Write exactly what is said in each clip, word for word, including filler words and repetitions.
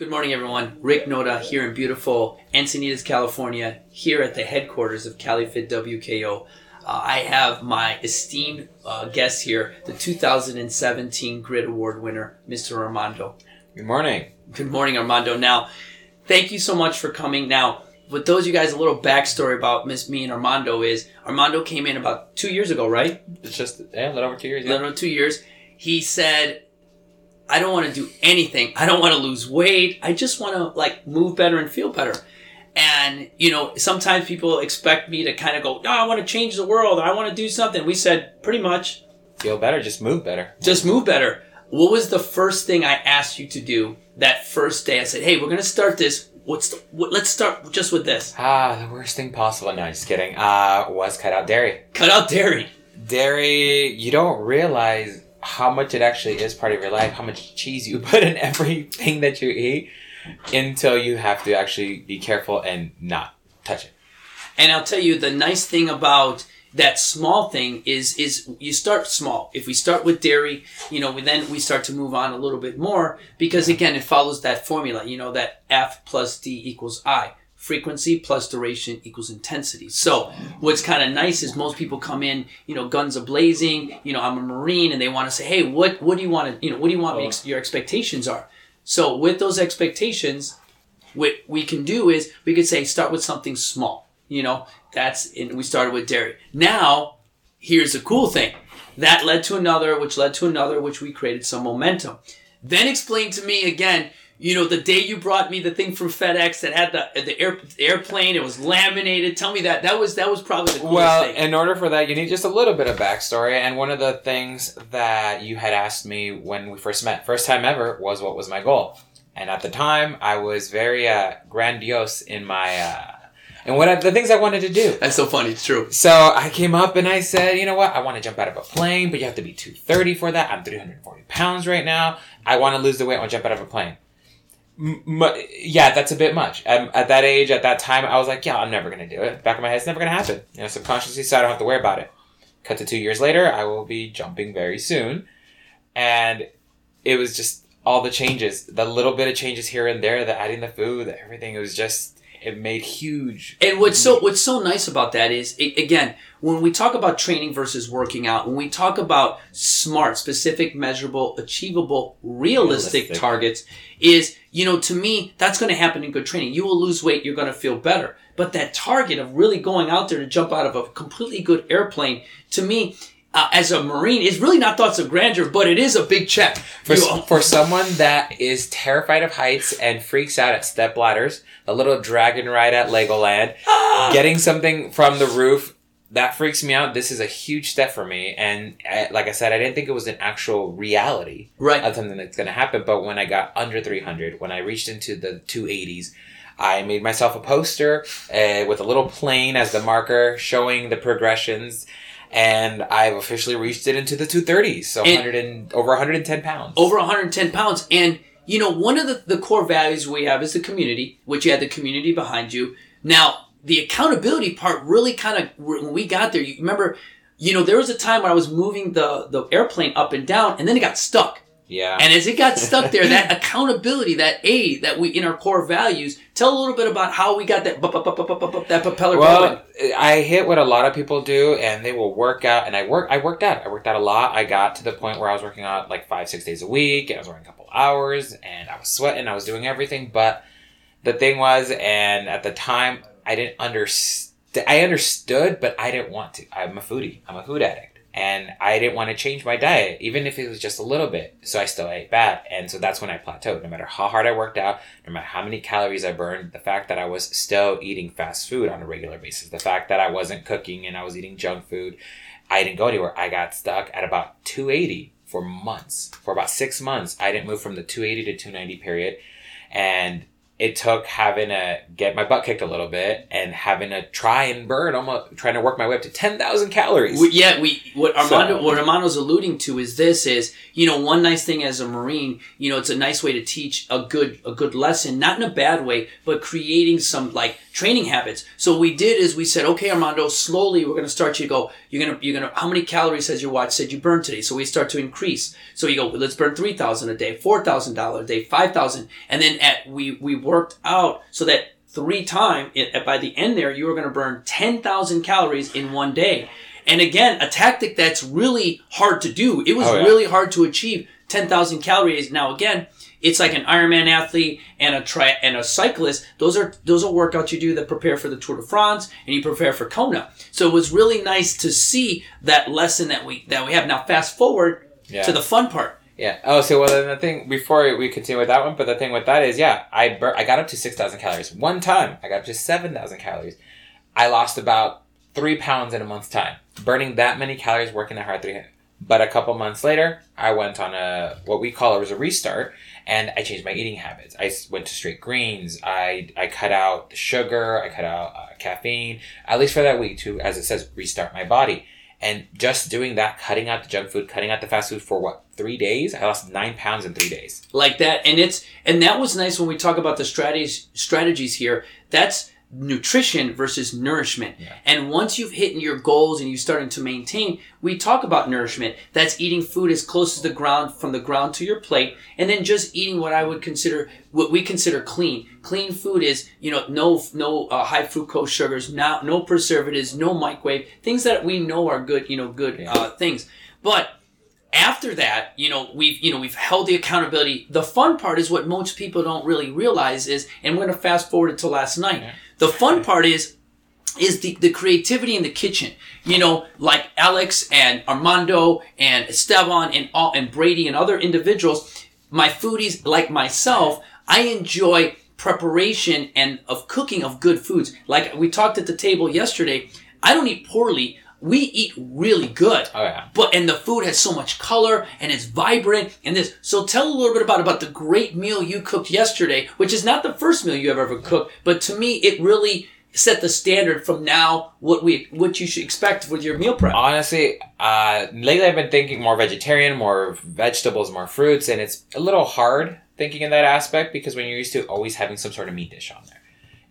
Good morning, everyone. Rick Nota here in beautiful Encinitas, California, here at the headquarters of CaliFit W K O. Uh, I have my esteemed uh, guest here, the two thousand seventeen Grid Award winner, Mister Armando. Good morning. Good morning, Armando. Now, thank you so much for coming. Now, with those of you guys, a little backstory about Miss me and Armando is, Armando came in about two years ago, right? It's just, yeah, a little over two years. Yeah. A little over two years. He said, I don't want to do anything. I don't want to lose weight. I just want to like move better and feel better. And, you know, sometimes people expect me to kind of go, no, I want to change the world. I want to do something. We said pretty much. Feel better. Just move better. Just move better. What was the first thing I asked you to do that first day? I said, hey, we're going to start this. What's the, what, let's start just with this. Ah, the worst thing possible. No, just kidding. Uh, was cut out dairy. Cut out dairy. Dairy. You don't realize how much it actually is part of your life, how much cheese you put in everything that you eat until you have to actually be careful and not touch it. And I'll tell you, the nice thing about that small thing is is you start small. If we start with dairy, you know, then we start to move on a little bit more because, again, it follows that formula, you know, that F plus D equals I. Frequency plus duration equals intensity. So what's kind of nice is most people come in, you know, guns a blazing, you know, I'm a Marine, and they want to say, hey, what, what do you want to, you know, what do you want me ex- your expectations are? So with those expectations, what we can do is we could say, start with something small, you know, that's, and we started with dairy. Now, here's the cool thing. That led to another, which led to another, which we created some momentum. Then explain to me again, you know, the day you brought me the thing from FedEx that had the the, air, the airplane, it was laminated. Tell me that. That was that was probably the coolest well, thing. Well, in order for that, you need just a little bit of backstory. And one of the things that you had asked me when we first met, first time ever, was what was my goal. And at the time, I was very uh, grandiose in my uh, and what I, the things I wanted to do. That's so funny. It's true. So I came up and I said, you know what? I want to jump out of a plane, but you have to be two thirty for that. I'm three hundred forty pounds right now. I want to lose the weight. I want to jump out of a plane. Yeah, that's a bit much. Um, at that age, at that time, I was like, yeah, I'm never going to do it. Back of my head, it's never going to happen. You know, subconsciously, so I don't have to worry about it. Cut to two years later, I will be jumping very soon. And it was just all the changes, the little bit of changes here and there, the adding the food, the everything. It was just, it made huge. And what's so, what's so nice about that is, it, again, when we talk about training versus working out, when we talk about smart, specific, measurable, achievable, realistic, realistic. targets is, you know, to me, that's going to happen in good training. You will lose weight. You're going to feel better. But that target of really going out there to jump out of a completely good airplane, to me, uh, as a Marine, is really not thoughts of grandeur, but it is a big check. For, you, for someone that is terrified of heights and freaks out at step ladders, a little dragon ride at Legoland, ah! getting something from the roof, that freaks me out. This is a huge step for me. And I, like I said, I didn't think it was an actual reality right. of something that's going to happen. But when I got under three hundred, when I reached into the two eighties, I made myself a poster uh, with a little plane as the marker showing the progressions. And I've officially reached it into the two thirties. So and one hundred and, over one hundred ten pounds. Over one hundred ten pounds. And, you know, one of the, the core values we have is the community, which you had the community behind you. Now, the accountability part really kind of, when we got there, you remember, you know, there was a time when I was moving the, the airplane up and down and then it got stuck. Yeah. And as it got stuck there, that accountability, that A that we, in our core values, tell a little bit about how we got that, that propeller going. Well, I hit what a lot of people do and they will work out. And I work, I worked out. I worked out a lot. I got to the point where I was working out like five, six days a week and I was working a couple hours and I was sweating. I was doing everything. But the thing was, and at the time, I didn't understand. I understood, but I didn't want to. I'm a foodie. I'm a food addict, and I didn't want to change my diet, even if it was just a little bit. So I still ate bad, and so that's when I plateaued. No matter how hard I worked out, no matter how many calories I burned, the fact that I was still eating fast food on a regular basis, the fact that I wasn't cooking and I was eating junk food, I didn't go anywhere. I got stuck at about two eighty for months. For about six months, I didn't move from the two eighty to two ninety period, and it took having to get my butt kicked a little bit and having to try and burn, almost trying to work my way up to ten thousand calories. We, yeah, we what Armando so. what Armando's alluding to is this is, you know, one nice thing as a Marine, you know, it's a nice way to teach a good a good lesson, not in a bad way, but creating some like training habits. So what we did is we said, okay, Armando, slowly we're going to start you to go, you're going to, you're going to, how many calories has your watch said you burned today? So we start to increase. So you go, well, let's burn three thousand a day, four thousand dollars a day, five thousand. And then at, we, we worked out so that three time, it, by the end there, you were going to burn ten thousand calories in one day. And again, a tactic that's really hard to do. It was oh, yeah. really hard to achieve ten thousand calories. Now again, it's like an Ironman athlete and a tri- and a cyclist. Those are those are workouts you do that prepare for the Tour de France and you prepare for Kona. So it was really nice to see that lesson that we that we have. Now fast forward yeah. to the fun part. Yeah. Oh, so well then the thing before we continue with that one, but the thing with that is yeah, I bur- I got up to six thousand calories one time. I got up to seven thousand calories. I lost about three pounds in a month's time. Burning that many calories, working that hard, three hundred. But a couple months later, I went on a what we call it was a restart, and I changed my eating habits. I went to straight greens. I I cut out the sugar. I cut out uh, caffeine, at least for that week to, as it says, restart my body. And just doing that, cutting out the junk food, cutting out the fast food for what, three days? I lost nine pounds in three days. Like that, and it's and that was nice when we talk about the strategies strategies here. That's nutrition versus nourishment. Yeah. And once you've hit your goals and you're starting to maintain, we talk about nourishment. That's eating food as close to the ground, from the ground to your plate, and then just eating what I would consider, what we consider clean. Clean food is, you know, no no uh, high fructose sugars, not, no preservatives, no microwave, things that we know are good, you know, good uh, things. But after that, you know, we've, you know, we've held the accountability. The fun part is what most people don't really realize is, and we're going to fast forward to last night. Yeah. The fun part is, is the, the creativity in the kitchen. You know, like Alex and Armando and Esteban and all, and Brady and other individuals, my foodies like myself, I enjoy preparation and of cooking of good foods. Like we talked at the table yesterday, I don't eat poorly. We eat really good, oh, yeah. but and the food has so much color and it's vibrant and this. So tell a little bit about, about the great meal you cooked yesterday, which is not the first meal you have ever cooked, but to me it really set the standard from now what we what you should expect with your meal prep. Honestly, uh, lately I've been thinking more vegetarian, more vegetables, more fruits, and it's a little hard thinking in that aspect because when you're used to always having some sort of meat dish on there.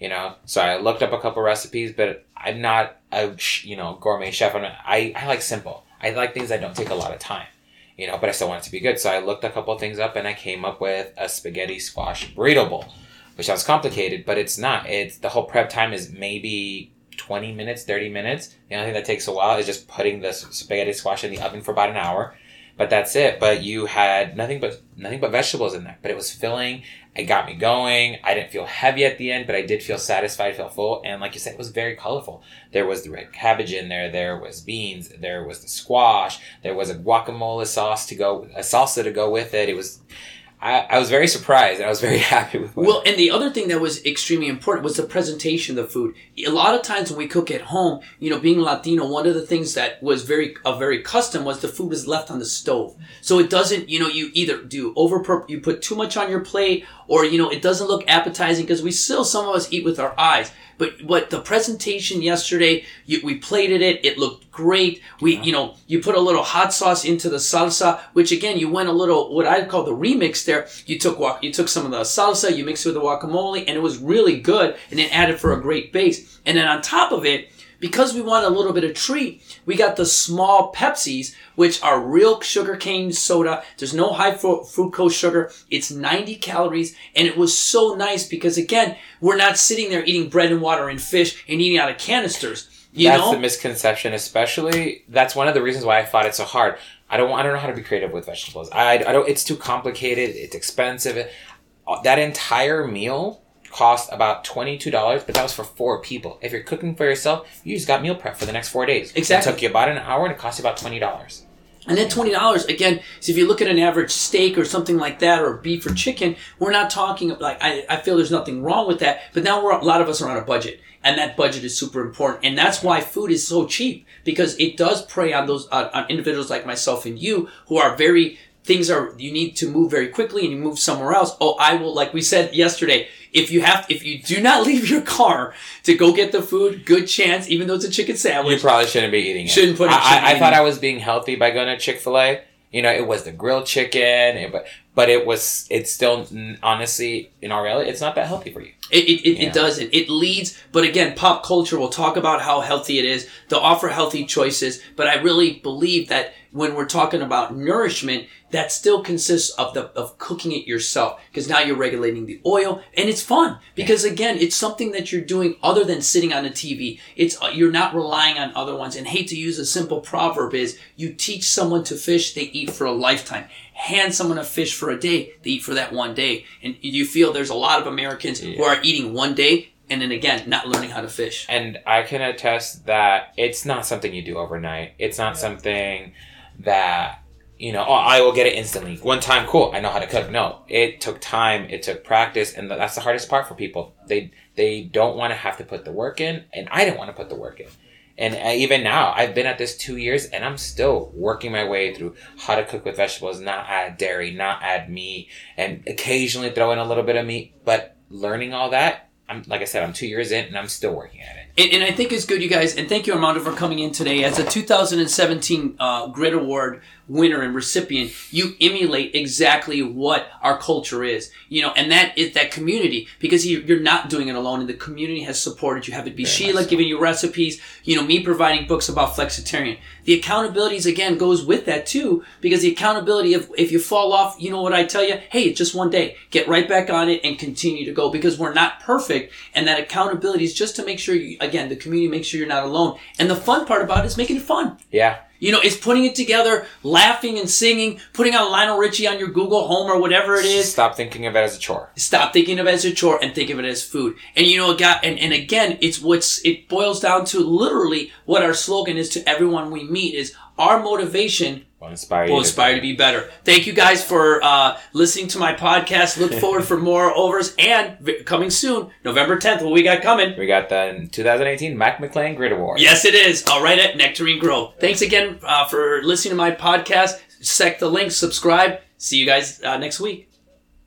You know, so I looked up a couple recipes, but I'm not a, you know, gourmet chef. I'm not, I, I like simple. I like things that don't take a lot of time, you know, but I still want it to be good. So I looked a couple things up and I came up with a spaghetti squash burrito bowl, which sounds complicated, but it's not. It's the whole prep time is maybe twenty minutes, thirty minutes. The only thing that takes a while is just putting the spaghetti squash in the oven for about an hour. But that's it. But you had nothing but nothing but vegetables in there. But it was filling. It got me going. I didn't feel heavy at the end, but I did feel satisfied, feel full. And like you said, it was very colorful. There was the red cabbage in there. There was beans. There was the squash. There was a guacamole sauce to go, a salsa to go with it. It was... I, I was very surprised and I was very happy with it. Well, and the other thing that was extremely important was the presentation of the food. A lot of times when we cook at home, you know, being Latino, one of the things that was very, a very custom was the food was left on the stove. So it doesn't, you know, you either do over, you put too much on your plate or, you know, it doesn't look appetizing because we still, some of us eat with our eyes. But what the presentation yesterday, you, we plated it. It looked great. We, yeah. you know, you put a little hot sauce into the salsa, which again, you went a little, what I call the remix there. You took, you took some of the salsa, you mixed it with the guacamole, and it was really good, and then added for a great base. And then on top of it, because we want a little bit of treat, we got the small Pepsis, which are real sugarcane soda. There's no high fru- fructose sugar. It's ninety calories. And it was so nice because, again, we're not sitting there eating bread and water and fish and eating out of canisters. You that's know? The misconception, especially. That's one of the reasons why I fought it so hard. I don't I don't know how to be creative with vegetables. I, I don't. It's too complicated. It's expensive. That entire meal cost about twenty-two dollars, but that was for four people. If you're cooking for yourself, you just got meal prep for the next four days. Exactly. It took you about an hour and it cost you about twenty dollars. And that twenty dollars, again, so if you look at an average steak or something like that, or beef or chicken, we're not talking, like, I, I feel there's nothing wrong with that, but now we're, a lot of us are on a budget. And that budget is super important. And that's why food is so cheap, because it does prey on those, on, on individuals like myself and you who are very things are, you need to move very quickly and you move somewhere else. Oh, I will, like we said yesterday, if you have, if you do not leave your car to go get the food, good chance, even though it's a chicken sandwich, you probably shouldn't be eating it. Shouldn't put a chicken I, I, I thought I was being healthy by going to Chick-fil-A. You know, it was the grilled chicken, it, but but it was, it's still, honestly, in our reality, it's not that healthy for you. It it, it, it doesn't. It leads, but again, pop culture will talk about how healthy it is. They'll offer healthy choices, but I really believe that when we're talking about nourishment, that still consists of the of cooking it yourself, because now you're regulating the oil, and it's fun because yeah. again, it's something that you're doing other than sitting on a T V. It's you're not relying on other ones. And hate to use a simple proverb is: you teach someone to fish, they eat for a lifetime. Hand someone a fish for a day, they eat for that one day. And you feel there's a lot of Americans yeah. who are eating one day and then again not learning how to fish. And I can attest that it's not something you do overnight. It's not yeah. something that, you know, oh, I will get it instantly. One time, cool, I know how to cook. No, it took time. It took practice. And that's the hardest part for people. They they don't want to have to put the work in. And I didn't want to put the work in. And even now, I've been at this two years and I'm still working my way through how to cook with vegetables, not add dairy, not add meat, and occasionally throw in a little bit of meat. But learning all that, I'm, like I said, I'm two years in, and I'm still working at it. And, and I think it's good, you guys, and thank you, Armando, for coming in today. As a two thousand seventeen uh, Grid Award winner and recipient, you emulate exactly what our culture is, you know, and that is that community, because you, you're not doing it alone, and the community has supported you. Have it be Very Sheila so. giving you recipes, you know, me providing books about flexitarian. The accountabilities, again, goes with that, too, because the accountability of if you fall off, you know what I tell you? Hey, it's just one day. Get right back on it and continue to go, because we're not perfect. And that accountability is just to make sure, you, again, the community makes sure you're not alone. And the fun part about it is making it fun. Yeah. You know, it's putting it together, laughing and singing, putting on Lionel Richie on your Google Home or whatever it is. Stop thinking of it as a chore. Stop thinking of it as a chore and think of it as food. And, you know, got, and, and again, it's what's it boils down to literally what our slogan is to everyone we meet is our motivation will inspire you, will inspire to be better. Thank you guys for uh, listening to my podcast. Look forward for more overs and coming soon, November tenth, what we got coming. We got the two thousand eighteen Mac McLean Grid Award. Yes, it is. All right, at Nectarine Grove. Thanks again uh, for listening to my podcast. Check the link, subscribe. See you guys uh, next week.